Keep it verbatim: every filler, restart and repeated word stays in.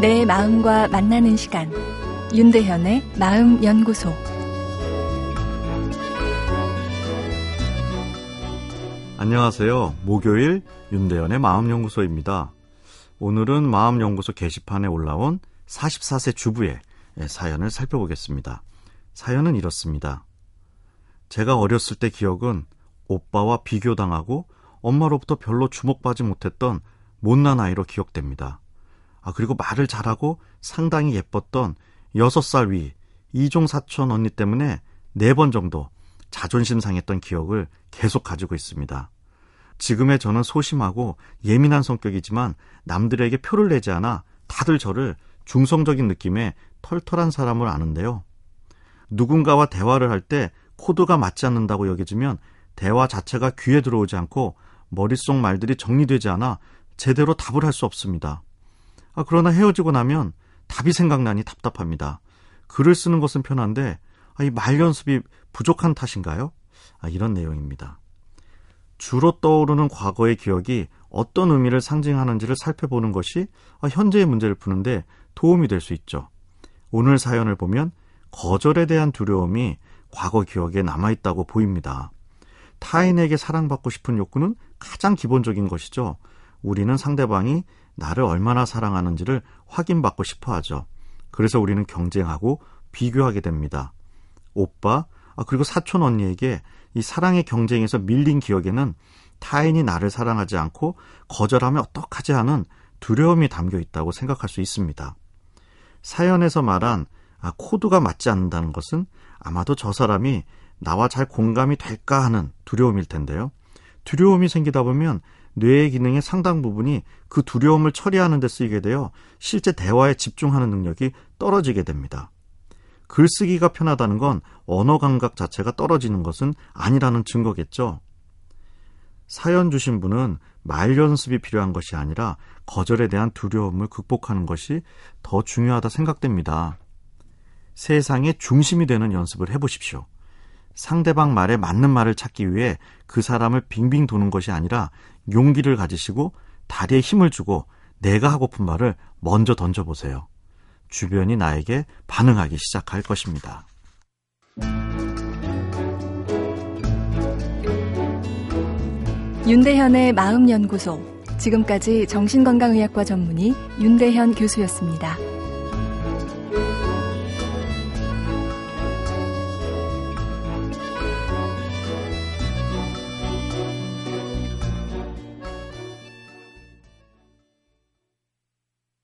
내 마음과 만나는 시간, 윤대현의 마음연구소. 안녕하세요. 목요일 윤대현의 마음연구소입니다. 오늘은 마음연구소 게시판에 올라온 마흔네 세 주부의 사연을 살펴보겠습니다. 사연은 이렇습니다. 제가 어렸을 때 기억은 오빠와 비교당하고 엄마로부터 별로 주목받지 못했던 못난 아이로 기억됩니다. 아, 그리고 말을 잘하고 상당히 예뻤던 여섯 살 위 이종 사촌 언니 때문에 네 번 정도 자존심 상했던 기억을 계속 가지고 있습니다. 지금의 저는 소심하고 예민한 성격이지만 남들에게 표를 내지 않아 다들 저를 중성적인 느낌의 털털한 사람을 아는데요. 누군가와 대화를 할 때 코드가 맞지 않는다고 여겨지면 대화 자체가 귀에 들어오지 않고 머릿속 말들이 정리되지 않아 제대로 답을 할 수 없습니다. 아, 그러나 헤어지고 나면 답이 생각나니 답답합니다. 글을 쓰는 것은 편한데 아, 이 말 연습이 부족한 탓인가요? 아, 이런 내용입니다. 주로 떠오르는 과거의 기억이 어떤 의미를 상징하는지를 살펴보는 것이 아, 현재의 문제를 푸는데 도움이 될 수 있죠. 오늘 사연을 보면 거절에 대한 두려움이 과거 기억에 남아있다고 보입니다. 타인에게 사랑받고 싶은 욕구는 가장 기본적인 것이죠. 우리는 상대방이 나를 얼마나 사랑하는지를 확인받고 싶어 하죠. 그래서 우리는 경쟁하고 비교하게 됩니다. 오빠, 아, 그리고 사촌 언니에게 이 사랑의 경쟁에서 밀린 기억에는 타인이 나를 사랑하지 않고 거절하면 어떡하지 하는 두려움이 담겨 있다고 생각할 수 있습니다. 사연에서 말한 아, 코드가 맞지 않는다는 것은 아마도 저 사람이 나와 잘 공감이 될까 하는 두려움일 텐데요. 두려움이 생기다 보면 뇌의 기능의 상당 부분이 그 두려움을 처리하는 데 쓰이게 되어 실제 대화에 집중하는 능력이 떨어지게 됩니다. 글쓰기가 편하다는 건 언어 감각 자체가 떨어지는 것은 아니라는 증거겠죠. 사연 주신 분은 말 연습이 필요한 것이 아니라 거절에 대한 두려움을 극복하는 것이 더 중요하다 생각됩니다. 세상의 중심이 되는 연습을 해보십시오. 상대방 말에 맞는 말을 찾기 위해 그 사람을 빙빙 도는 것이 아니라 용기를 가지시고 다리에 힘을 주고 내가 하고픈 말을 먼저 던져보세요. 주변이 나에게 반응하기 시작할 것입니다. 윤대현의 마음연구소. 지금까지 정신건강의학과 전문의 윤대현 교수였습니다.